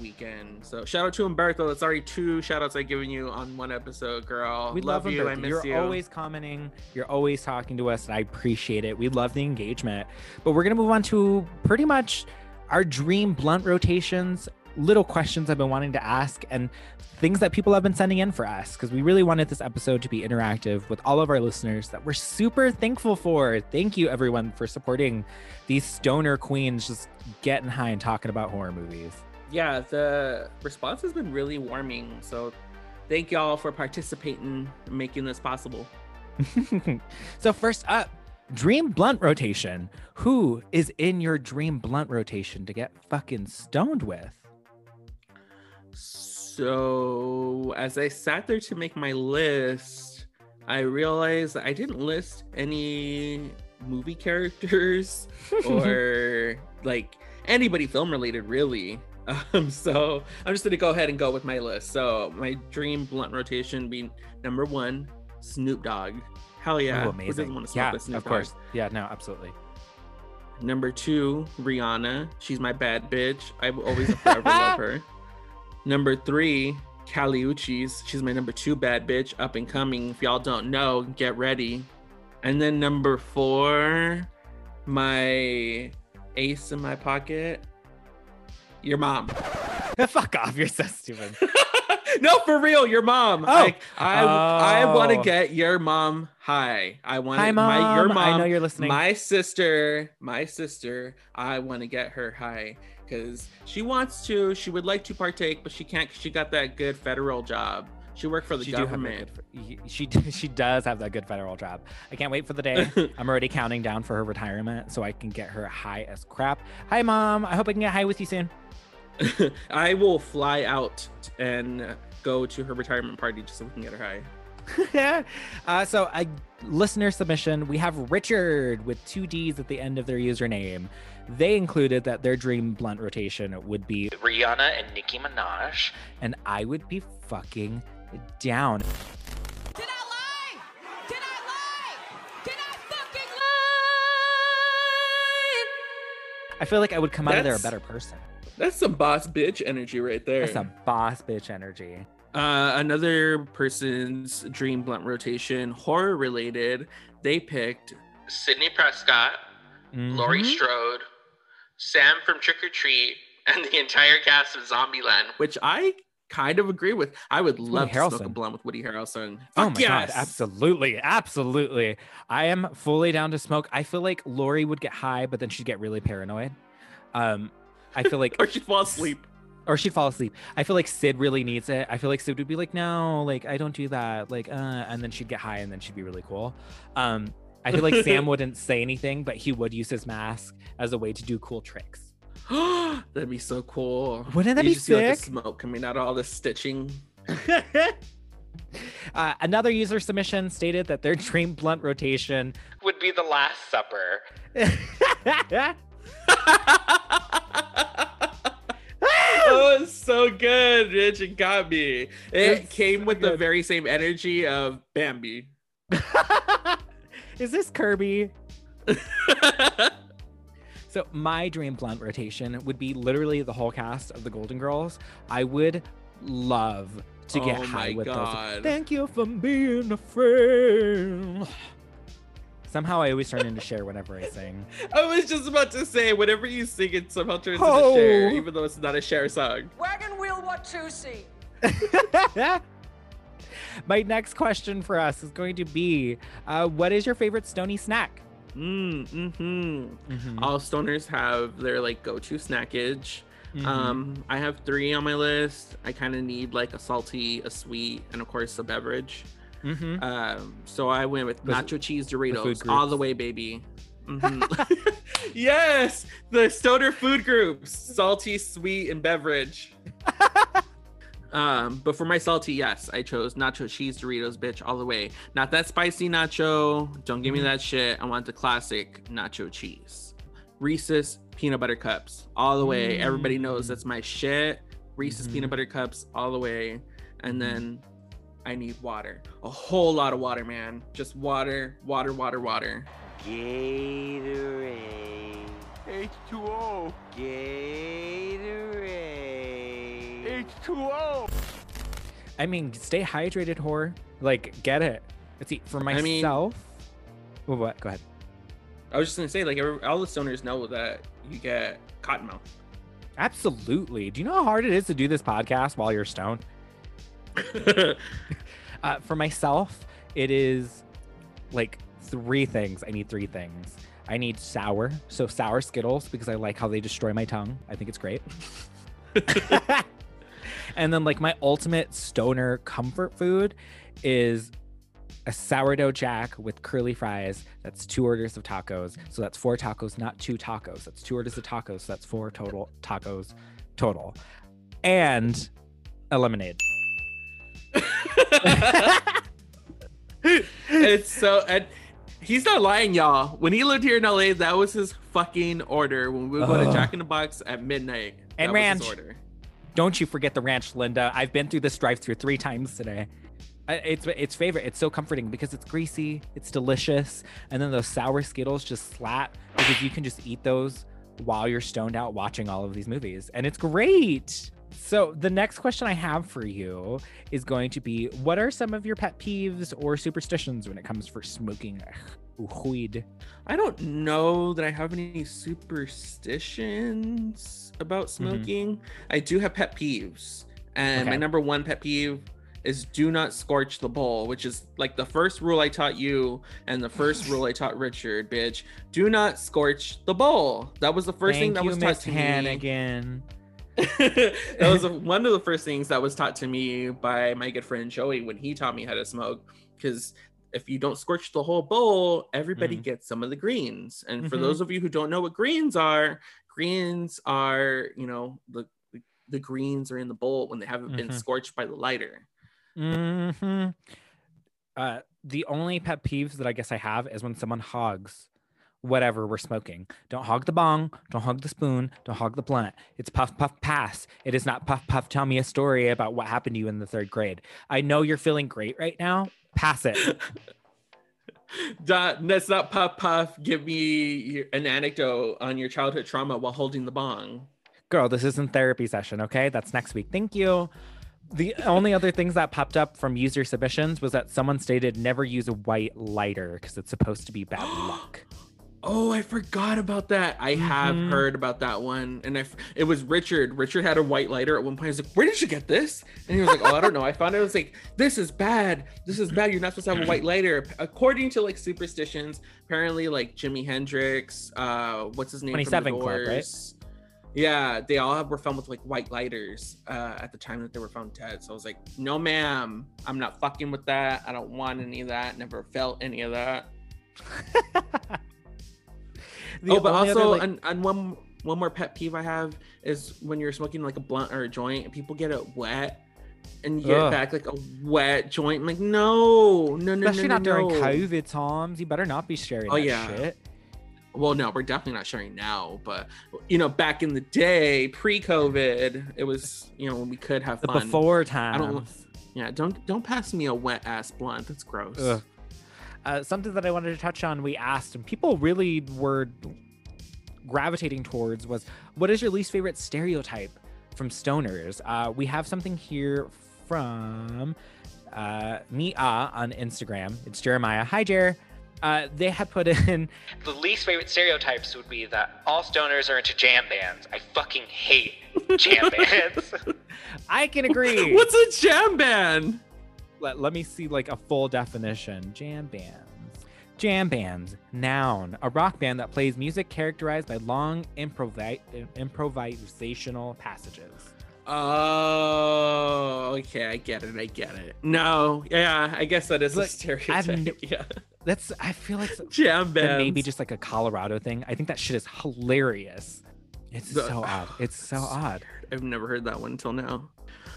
weekend. So shout out to Umberto. That's already two shout outs I've given you on one episode, girl. We love you. Umberto. I miss you. You're always commenting. You're always talking to us. And I appreciate it. We love the engagement. But we're going to move on to pretty much our dream blunt rotations little questions I've been wanting to ask and things that people have been sending in for us, because we really wanted this episode to be interactive with all of our listeners that we're super thankful for. Thank you, everyone, for supporting these stoner queens just getting high and talking about horror movies. Yeah, the response has been really warming. So thank y'all for participating and making this possible. So first up, dream blunt rotation. Who is in your dream blunt rotation to get fucking stoned with? So as I sat there to make my list, I realized I didn't list any movie characters or like anybody film related, really. So I'm just gonna go ahead and go with my list. So my dream blunt rotation being number one, Snoop Dogg. Hell yeah. Ooh, amazing. Who doesn't want to smoke with Snoop Dogg? Of course. Yeah, no, absolutely. Number two, Rihanna. She's my bad bitch. I will always and forever love her. Number three, Caliuchis. She's my number two bad bitch, up and coming. If y'all don't know, get ready. And then number four, my ace in my pocket, your mom. Fuck off, you're so stupid. No, for real, your mom. Oh. Like, I want to get your mom high. I want your mom. I know you're listening. My sister, I want to get her high because she wants to. She would like to partake, but she can't because she got that good federal job. She worked for the government. She does have that good federal job. I can't wait for the day. I'm already counting down for her retirement so I can get her high as crap. Hi, Mom. I hope I can get high with you soon. I will fly out and go to her retirement party just so we can get her high. So a listener submission, we have Richard with two D's at the end of their username. They included that their dream blunt rotation would be Rihanna and Nicki Minaj, and I would be fucking down. Did I lie? Did I lie? Did I fucking lie? I feel like I would come out of there a better person. That's some boss bitch energy right there. That's some boss bitch energy. Another person's dream blunt rotation, horror related, they picked Sidney Prescott, Laurie Strode, Sam from Trick or Treat, and the entire cast of Zombieland, which I kind of agree with. I would love to smoke a blunt with Woody Harrelson. Oh my God, absolutely. Absolutely. I am fully down to smoke. I feel like Laurie would get high, but then she'd get really paranoid. I feel like or she'd fall asleep. I feel like Sid really needs it. I feel like Sid would be like, no, like I don't do that, like and then she'd get high and then she'd be really cool. I feel like Sam wouldn't say anything, but he would use his mask as a way to do cool tricks. That'd be so cool. Wouldn't that be sick? See, like, the smoke coming out of all the stitching. Another user submission stated that their dream blunt rotation would be the Last Supper. That was so good, Rich. It got me. It came with the very same energy of Bambi. Is this Kirby? So my dream blunt rotation would be literally the whole cast of the Golden Girls. I would love to get high with those. Thank you for being a friend. Somehow I always turn into Cher whenever I sing. I was just about to say, whenever you sing, it somehow turns into Cher, even though it's not a Cher song. Wagon wheel Watusi. My next question for us is going to be, what is your favorite stony snack? All stoners have their like go-to snackage. I have three on my list. I kind of need like a salty, a sweet, and of course a beverage. So I went with nacho cheese Doritos all the way, baby. Yes, the stoner food groups, salty, sweet, and beverage. But for my salty, yes, I chose nacho cheese Doritos, bitch, all the way. Not that spicy nacho, don't give me that shit. I want the classic nacho cheese. Reese's peanut butter cups all the way. Everybody knows that's my shit. Reese's peanut butter cups all the way. And then I need water. A whole lot of water, man. Just water, water, water, water. Gatorade. H2O. Gatorade. H2O. I mean, stay hydrated, whore. Like, get it. Let's see, for myself. I mean, what? Go ahead. I was just going to say, like, all the stoners know that you get cotton mouth. Absolutely. Do you know how hard it is to do this podcast while you're stoned? For myself, it is like three things. I need three things. I need sour. So sour Skittles, because I like how they destroy my tongue. I think it's great. And then like my ultimate stoner comfort food is a sourdough jack with curly fries. That's 2 orders of tacos. So that's 4 tacos, not 2 tacos. That's 2 orders of tacos. So that's 4 total tacos total. And a lemonade. It's so, and he's not lying, y'all. When he lived here in LA, that was his fucking order. When we would go to Jack in the Box at midnight. And ranch. Don't you forget the ranch, Linda. I've been through this drive-through 3 times today. It's favorite. It's so comforting because it's greasy, it's delicious, and then those sour Skittles just slap because you can just eat those while you're stoned out watching all of these movies, and it's great. So the next question I have for you is going to be, what are some of your pet peeves or superstitions when it comes for smoking weed? I don't know that I have any superstitions about smoking. Mm-hmm. I do have pet peeves, and my number one pet peeve is do not scorch the bowl, which is like the first rule I taught you and the first rule I taught Richard, bitch. Do not scorch the bowl. That was the first thing that was taught to me. That was one of the first things that was taught to me by my good friend Joey when he taught me how to smoke, because if you don't scorch the whole bowl, everybody gets some of the greens. And for those of you who don't know what greens are, you know, the greens are in the bowl when they haven't been scorched by the lighter. The only pet peeves that I guess I have is when someone hogs whatever we're smoking. Don't hog the bong, don't hog the spoon, don't hog the blunt. It's puff puff pass. It is not puff puff tell me a story about what happened to you in the 3rd grade. I know you're feeling great right now. Pass it. That's not puff puff give me an anecdote on your childhood trauma while holding the bong. Girl, this isn't therapy session, okay? That's next week. Thank you. The only other things that popped up from user submissions was that someone stated never use a white lighter because it's supposed to be bad luck. Oh, I forgot about that. I have heard about that one. And it was Richard. Richard had a white lighter at one point. I was like, where did you get this? And he was like, oh, I don't know. I found it. I was like, this is bad. This is bad. You're not supposed to have a white lighter. According to like superstitions, apparently like Jimi Hendrix, what's his name? 27 from the Doors. Club, right? Yeah, they all were found with like white lighters at the time that they were found dead. So I was like, no, ma'am, I'm not fucking with that. I don't want any of that. Never felt any of that. But also, like... and one more pet peeve I have is when you're smoking like a blunt or a joint and people get it wet and you get back like a wet joint. I'm like, no. Especially during COVID times. You better not be sharing that shit. Well, no, we're definitely not sharing now, but you know, back in the day, pre-COVID, it was, you know, when we could have fun. Before time. Don't pass me a wet ass blunt. That's gross. Something that I wanted to touch on, we asked, and people really were gravitating towards, was what is your least favorite stereotype from stoners? We have something here from Mia on Instagram. It's Jeremiah. Hi, Jer. They had put in, the least favorite stereotypes would be that all stoners are into jam bands. I fucking hate jam bands. I can agree. What's a jam band? Let me see like a full definition. Jam bands. Jam bands, noun, a rock band that plays music characterized by long improvisational passages. Oh, okay. I get it. No, yeah, I guess that is a stereotype. I feel like jam bands. Maybe just like a Colorado thing. I think that shit is hilarious. It's so odd. I've never heard that one until now.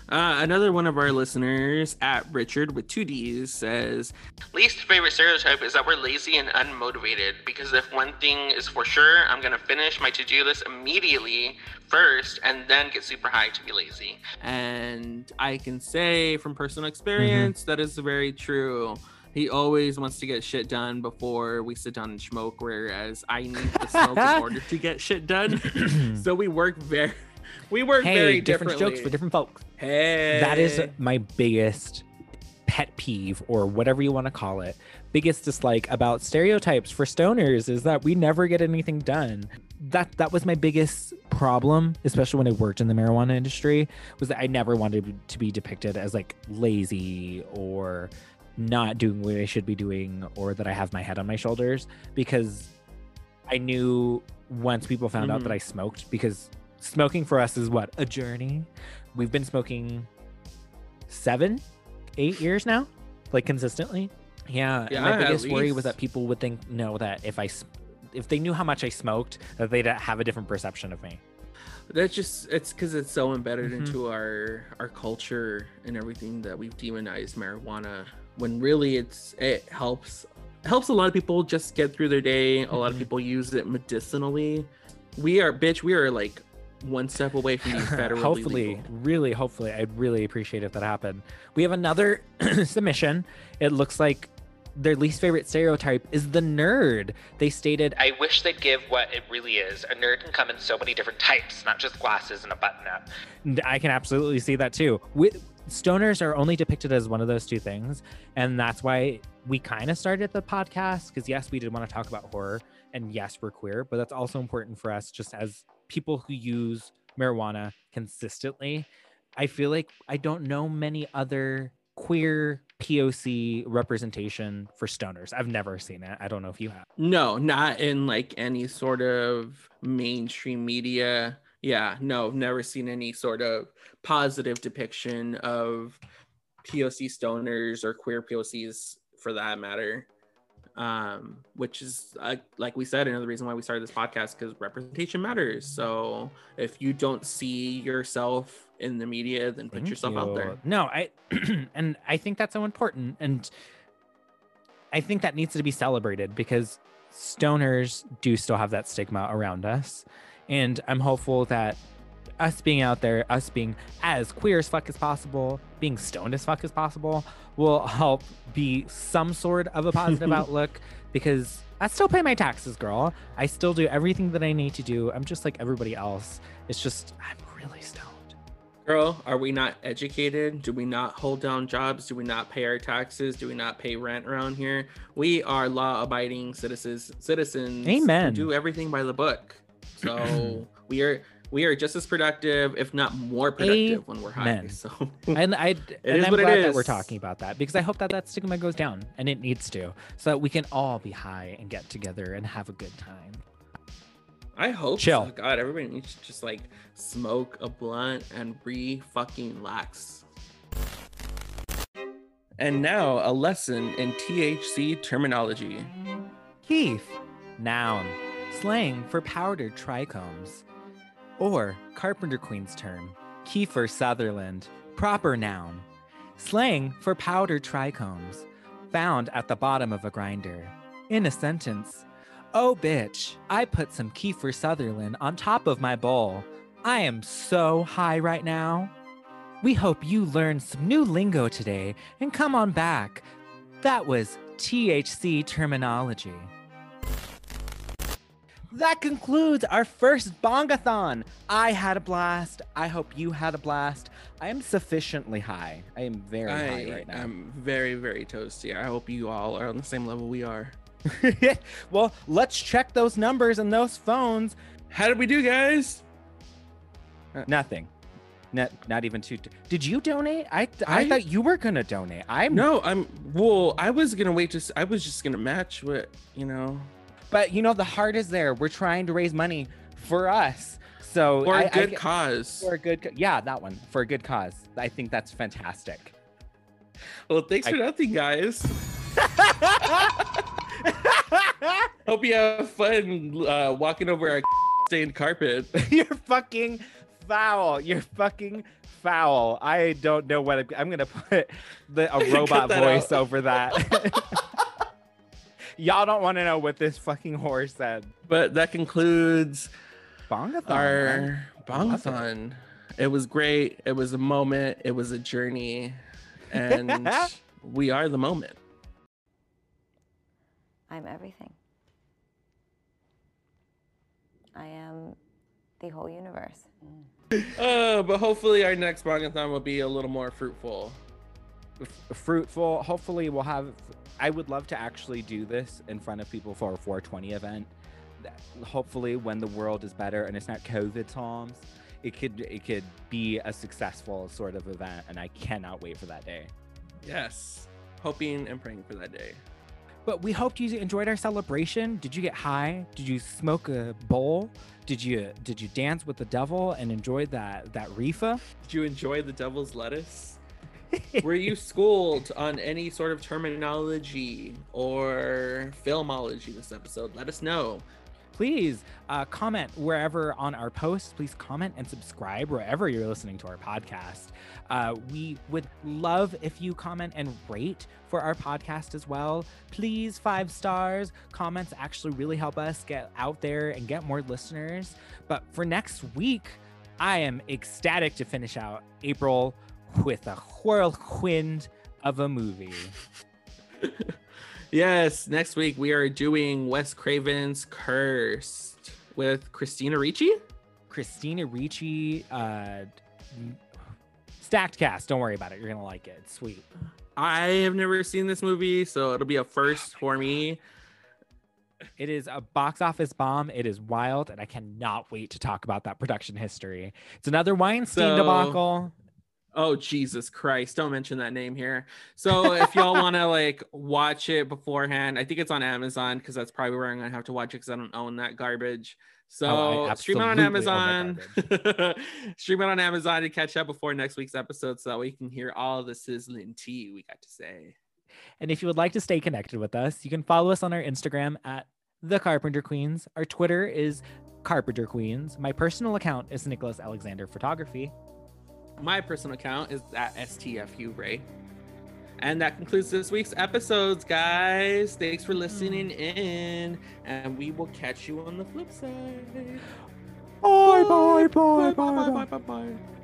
Another one of our listeners at Richard with 2 D's says, least favorite stereotype is that we're lazy and unmotivated, because if one thing is for sure, I'm going to finish my to-do list immediately first and then get super high to be lazy. And I can say from personal experience, that is very true. He always wants to get shit done before we sit down and smoke, whereas I need to smoke in order to get shit done. So we work very differently. Different jokes for different folks. Hey. That is my biggest pet peeve, or whatever you want to call it, biggest dislike about stereotypes for stoners, is that we never get anything done. that was my biggest problem, especially when I worked in the marijuana industry, was that I never wanted to be depicted as like lazy or not doing what I should be doing, or that I have my head on my shoulders, because I knew once people found out that I smoked, because smoking for us is what? A journey. We've been smoking 7, 8 years now, like consistently. Yeah, my biggest worry was that people would think that if they knew how much I smoked, that they'd have a different perception of me. That's just, it's because it's so embedded into our culture and everything that we've demonized marijuana, when really it helps a lot of people just get through their day. A lot of people use it medicinally. We are like one step away from being federally legal. Hopefully, I'd really appreciate if that happened. We have another submission. It looks like their least favorite stereotype is the nerd. They stated, I wish they'd give what it really is. A nerd can come in so many different types, not just glasses and a button-up. I can absolutely see that too. Stoners are only depicted as one of those two things, and that's why we kind of started the podcast, because yes, we did want to talk about horror, and yes, we're queer, but that's also important for us just as people who use marijuana consistently. I feel like I don't know many other queer POC representation for stoners. I've never seen it. I don't know if you have. No, not in like any sort of mainstream media. Yeah, no, I've never seen any sort of positive depiction of POC stoners or queer POCs for that matter. Which is, like we said, another reason why we started this podcast, because representation matters. So if you don't see yourself in the media, then put yourself out there. No, and I think that's so important. And I think that needs to be celebrated, because stoners do still have that stigma around us. And I'm hopeful that us being out there, us being as queer as fuck as possible, being stoned as fuck as possible, will help be some sort of a positive outlook, because I still pay my taxes, girl. I still do everything that I need to do. I'm just like everybody else. It's just, I'm really stoned. Girl, are we not educated? Do we not hold down jobs? Do we not pay our taxes? Do we not pay rent around here? We are law-abiding citizens. Amen. Do everything by the book. So we are just as productive, if not more productive, when we're high. So, I'm glad that we're talking about that, because I hope that that stigma goes down, and it needs to, so that we can all be high and get together and have a good time. I hope. Chill. So. God, everybody needs to just like smoke a blunt and re-fucking-lax. And now a lesson in THC terminology. Heath, noun, slang for powdered trichomes. Or Carpenter Queen's term, Kiefer Sutherland, proper noun, slang for powder trichomes, found at the bottom of a grinder. In a sentence, oh bitch, I put some Kiefer Sutherland on top of my bowl. I am so high right now. We hope you learned some new lingo today and come on back. That was THC terminology. That concludes our first Bong-a-Thon. I had a blast. I hope you had a blast. I am sufficiently high. I am very high right now. I'm very, very toasty. I hope you all are on the same level we are. Well, let's check those numbers and those phones. How did we do, guys? Nothing. Not even two. Did you donate? I thought you were gonna donate. I was gonna wait. I was just gonna match what, you know. But, the heart is there. We're trying to raise money for us. So for a good cause. For a good cause. I think that's fantastic. Well, thanks for nothing, guys. Hope you have fun walking over our stained carpet. You're fucking foul. I don't know what I'm going to put a robot voice over that. Y'all don't want to know what this fucking whore said. But that concludes our Bong-a-Thon. It was great. It was a moment. It was a journey. And we are the moment. I'm everything. I am the whole universe. But hopefully our next Bong-a-Thon will be a little more fruitful. Hopefully I would love to actually do this in front of people for a 420 event. hopefully when the world is better and it's not COVID times, it could be a successful sort of event, and I cannot wait for that day. Yes, hoping and praying for that day. But we hope you enjoyed our celebration. Did you get high? Did you smoke a bowl? Did you dance with the devil and enjoy that reefer? Did you enjoy the devil's lettuce? Were you schooled on any sort of terminology or filmology this episode? Let us know. Please comment wherever on our posts. Please comment and subscribe wherever you're listening to our podcast. We would love if you comment and rate for our podcast as well. Please, 5 stars. Comments actually really help us get out there and get more listeners. But for next week, I am ecstatic to finish out April with a whirlwind of a movie. Yes, next week we are doing Wes Craven's Cursed with Christina Ricci. Stacked cast. Don't worry about it. You're going to like it. It's sweet. I have never seen this movie, so it'll be a first for me. It is a box office bomb. It is wild, and I cannot wait to talk about that production history. It's another Weinstein debacle. Oh, Jesus Christ. Don't mention that name here. So if y'all want to watch it beforehand, I think it's on Amazon, because that's probably where I'm going to have to watch it, because I don't own that garbage. So stream it on Amazon. Stream it on Amazon to catch up before next week's episode, so that way you can hear all the sizzling tea we got to say. And if you would like to stay connected with us, you can follow us on our Instagram at The Carpenter Queens. Our Twitter is Carpenter Queens. My personal account is Nicholas Alexander Photography. My personal account is at STFU Ray. And that concludes this week's episodes, guys. Thanks for listening in, and we will catch you on the flip side. Bye, bye, bye, bye, bye, bye, bye, bye, bye, bye.